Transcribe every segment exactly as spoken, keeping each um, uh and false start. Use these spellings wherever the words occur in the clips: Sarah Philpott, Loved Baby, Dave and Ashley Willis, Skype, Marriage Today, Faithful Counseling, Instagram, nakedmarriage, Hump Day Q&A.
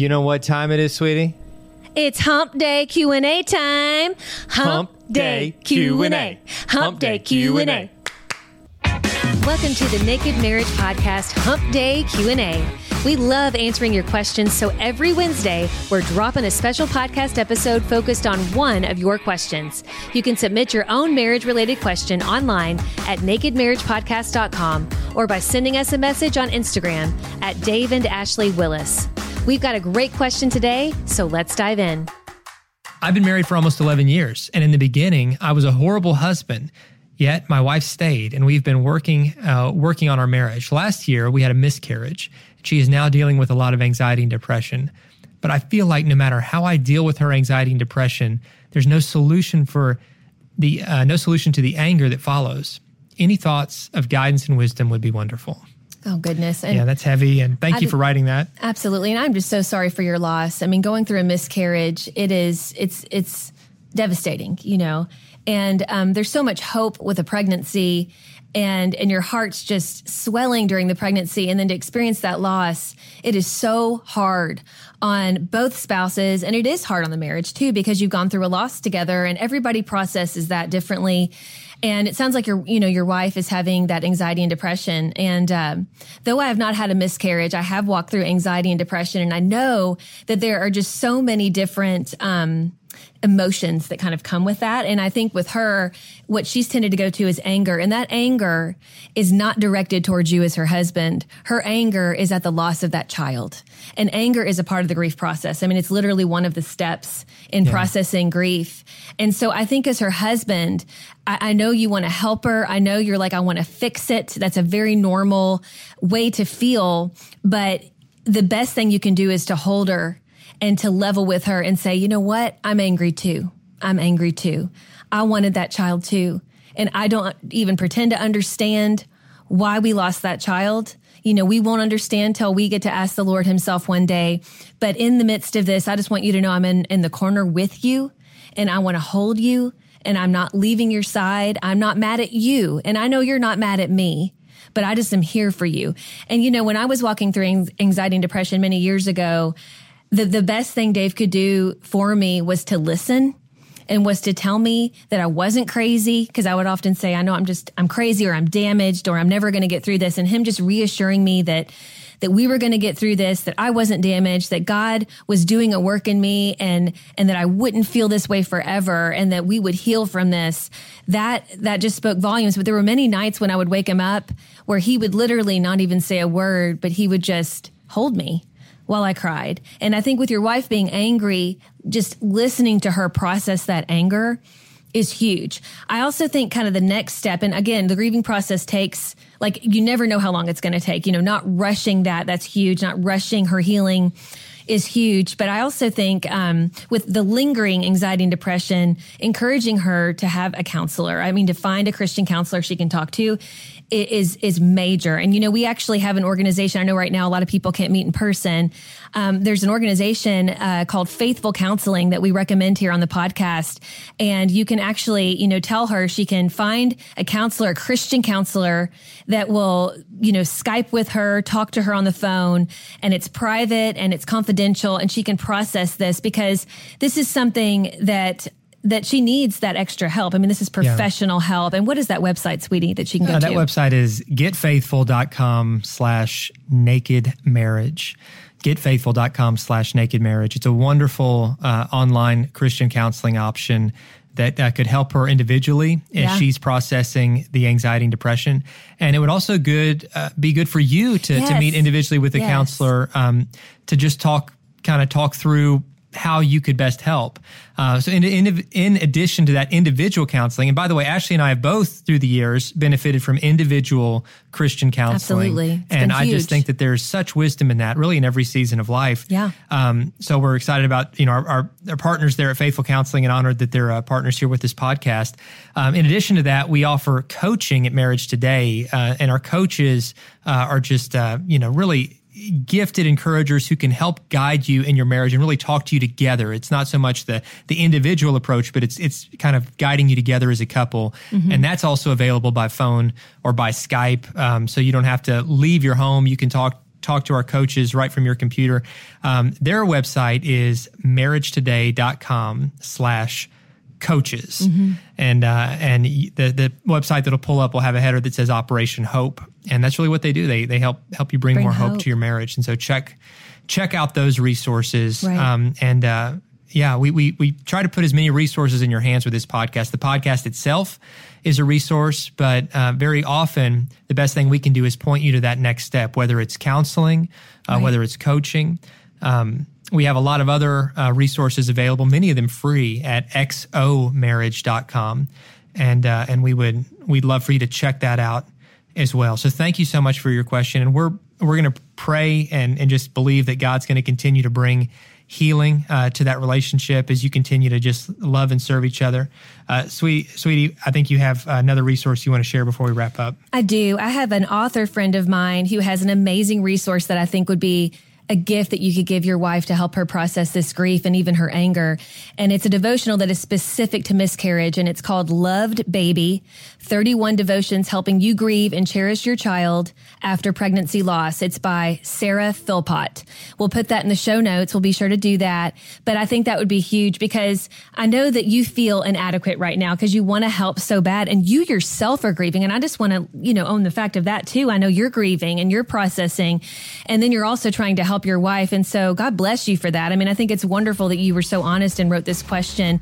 You know what time it is, sweetie? It's Hump Day Q and A time. Hump Day Q and A. Hump Day Q and A. Welcome to the Naked Marriage Podcast Hump Day Q and A. We love answering your questions, so every Wednesday, we're dropping a special podcast episode focused on one of your questions. You can submit your own marriage-related question online at naked marriage podcast dot com or by sending us a message on Instagram at Dave and Ashley Willis. We've got a great question today, so let's dive in. I've been married for almost eleven years, and in the beginning, I was a horrible husband. Yet my wife stayed, and we've been working uh, working on our marriage. Last year, we had a miscarriage. She is now dealing with a lot of anxiety and depression. But I feel like no matter how I deal with her anxiety and depression, there's no solution for the uh, no solution to the anger that follows. Any thoughts of guidance and wisdom would be wonderful. Oh, goodness. And yeah, that's heavy. And thank I've, you for writing that. Absolutely. And I'm just so sorry for your loss. I mean, going through a miscarriage, it is, it's, it's devastating, you know, and um, there's so much hope with a pregnancy and, and your heart's just swelling during the pregnancy. And then to experience that loss, it is so hard on both spouses. And it is hard on the marriage too, because you've gone through a loss together and everybody processes that differently. And it sounds like your, you know, your wife is having that anxiety and depression. And um, though I have not had a miscarriage, I have walked through anxiety and depression. And I know that there are just so many different um, emotions that kind of come with that. And I think with her, what she's tended to go to is anger. And that anger is not directed towards you as her husband. Her anger is at the loss of that child. And anger is a part of the grief process. I mean, it's literally one of the steps in yeah. processing grief. And so I think as her husband, I, I know you want to help her. I know you're like, I want to fix it. That's a very normal way to feel. But the best thing you can do is to hold her and to level with her and say, you know what? I'm angry too. I'm angry too. I wanted that child too. And I don't even pretend to understand why we lost that child. You know, we won't understand till we get to ask the Lord himself one day. But in the midst of this, I just want you to know I'm in, in the corner with you, and I want to hold you, and I'm not leaving your side. I'm not mad at you. And I know you're not mad at me, but I just am here for you. And, you know, when I was walking through anxiety and depression many years ago, The the best thing Dave could do for me was to listen and was to tell me that I wasn't crazy, because I would often say, I know I'm just, I'm crazy or I'm damaged or I'm never going to get through this. And him just reassuring me that that we were going to get through this, that I wasn't damaged, that God was doing a work in me, and and that I wouldn't feel this way forever, and that we would heal from this. That that just spoke volumes. But there were many nights when I would wake him up where he would literally not even say a word, but he would just hold me while I cried. And I think with your wife being angry, just listening to her process that anger is huge. I also think kind of the next step, and again, the grieving process takes, like, you never know how long it's going to take, you know, not rushing that, that's huge, not rushing her healing is huge. But I also think um, with the lingering anxiety and depression, encouraging her to have a counselor, I mean, to find a Christian counselor she can talk to is is major. And, you know, we actually have an organization. I know right now a lot of people can't meet in person. Um, there's an organization uh, called Faithful Counseling that we recommend here on the podcast. And you can actually, you know, tell her she can find a counselor, a Christian counselor that will, you know, Skype with her, talk to her on the phone, and it's private and it's confidential, and she can process this, because this is something that that she needs that extra help. I mean, this is professional yeah. help. And what is that website, sweetie, that she can go uh, that to? That website is getfaithful.com slash naked marriage. Getfaithful.com slash naked marriage. It's a wonderful uh, online Christian counseling option that uh, could help her individually as yeah. she's processing the anxiety and depression. And it would also good uh, be good for you to, yes. to meet individually with a yes. counselor um, to just talk, kind of talk through how you could best help. Uh, so in, in in addition to that individual counseling, and by the way, Ashley and I have both through the years benefited from individual Christian counseling. Absolutely. It's and I huge. just think that there's such wisdom in that, really in every season of life. Yeah. Um, so we're excited about, you know, our, our, our partners there at Faithful Counseling, and honored that they're uh, partners here with this podcast. Um, in addition to that, we offer coaching at Marriage Today, uh, and our coaches uh, are just, uh, you know, really gifted encouragers who can help guide you in your marriage and really talk to you together. It's not so much the the individual approach, but it's it's kind of guiding you together as a couple. Mm-hmm. And that's also available by phone or by Skype. Um, so you don't have to leave your home. You can talk talk to our coaches right from your computer. Um, their website is marriage today dot com slash coaches. Mm-hmm. And, uh, and the, the website that'll pull up will have a header that says Operation Hope. And that's really what they do. They, they help, help you bring, bring more hope. hope to your marriage. And so check, check out those resources. Right. Um, and, uh, Yeah, we, we we try to put as many resources in your hands with this podcast. The podcast itself is a resource, but uh, very often the best thing we can do is point you to that next step, whether it's counseling, uh, right. whether it's coaching. Um, we have a lot of other uh, resources available, many of them free at x o marriage dot com, and uh, and we would we'd love for you to check that out as well. So thank you so much for your question, and we're we're going to pray and and just believe that God's going to continue to bring healing uh, to that relationship as you continue to just love and serve each other. Uh, sweet, sweetie, I think you have another resource you want to share before we wrap up. I do. I have an author friend of mine who has an amazing resource that I think would be a gift that you could give your wife to help her process this grief and even her anger. And it's a devotional that is specific to miscarriage, and it's called Loved Baby, thirty-one Devotions Helping You Grieve and Cherish Your Child After Pregnancy Loss. It's by Sarah Philpott. We'll put that in the show notes. We'll be sure to do that. But I think that would be huge, because I know that you feel inadequate right now because you want to help so bad, and you yourself are grieving. And I just want to, you know, own the fact of that too. I know you're grieving and you're processing, and then you're also trying to help your wife. And so God bless you for that. I mean, I think it's wonderful that you were so honest and wrote this question.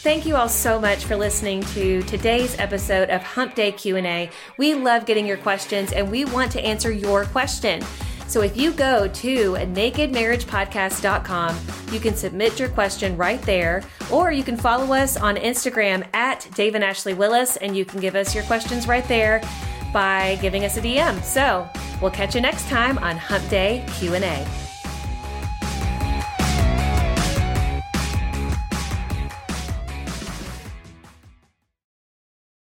Thank you all so much for listening to today's episode of Hump Day Q and A. We love getting your questions, and we want to answer your question. So if you go to naked marriage podcast dot com, you can submit your question right there, or you can follow us on Instagram at Dave and Ashley Willis, and you can give us your questions right there by giving us a D M. So we'll catch you next time on Hump Day Q and A.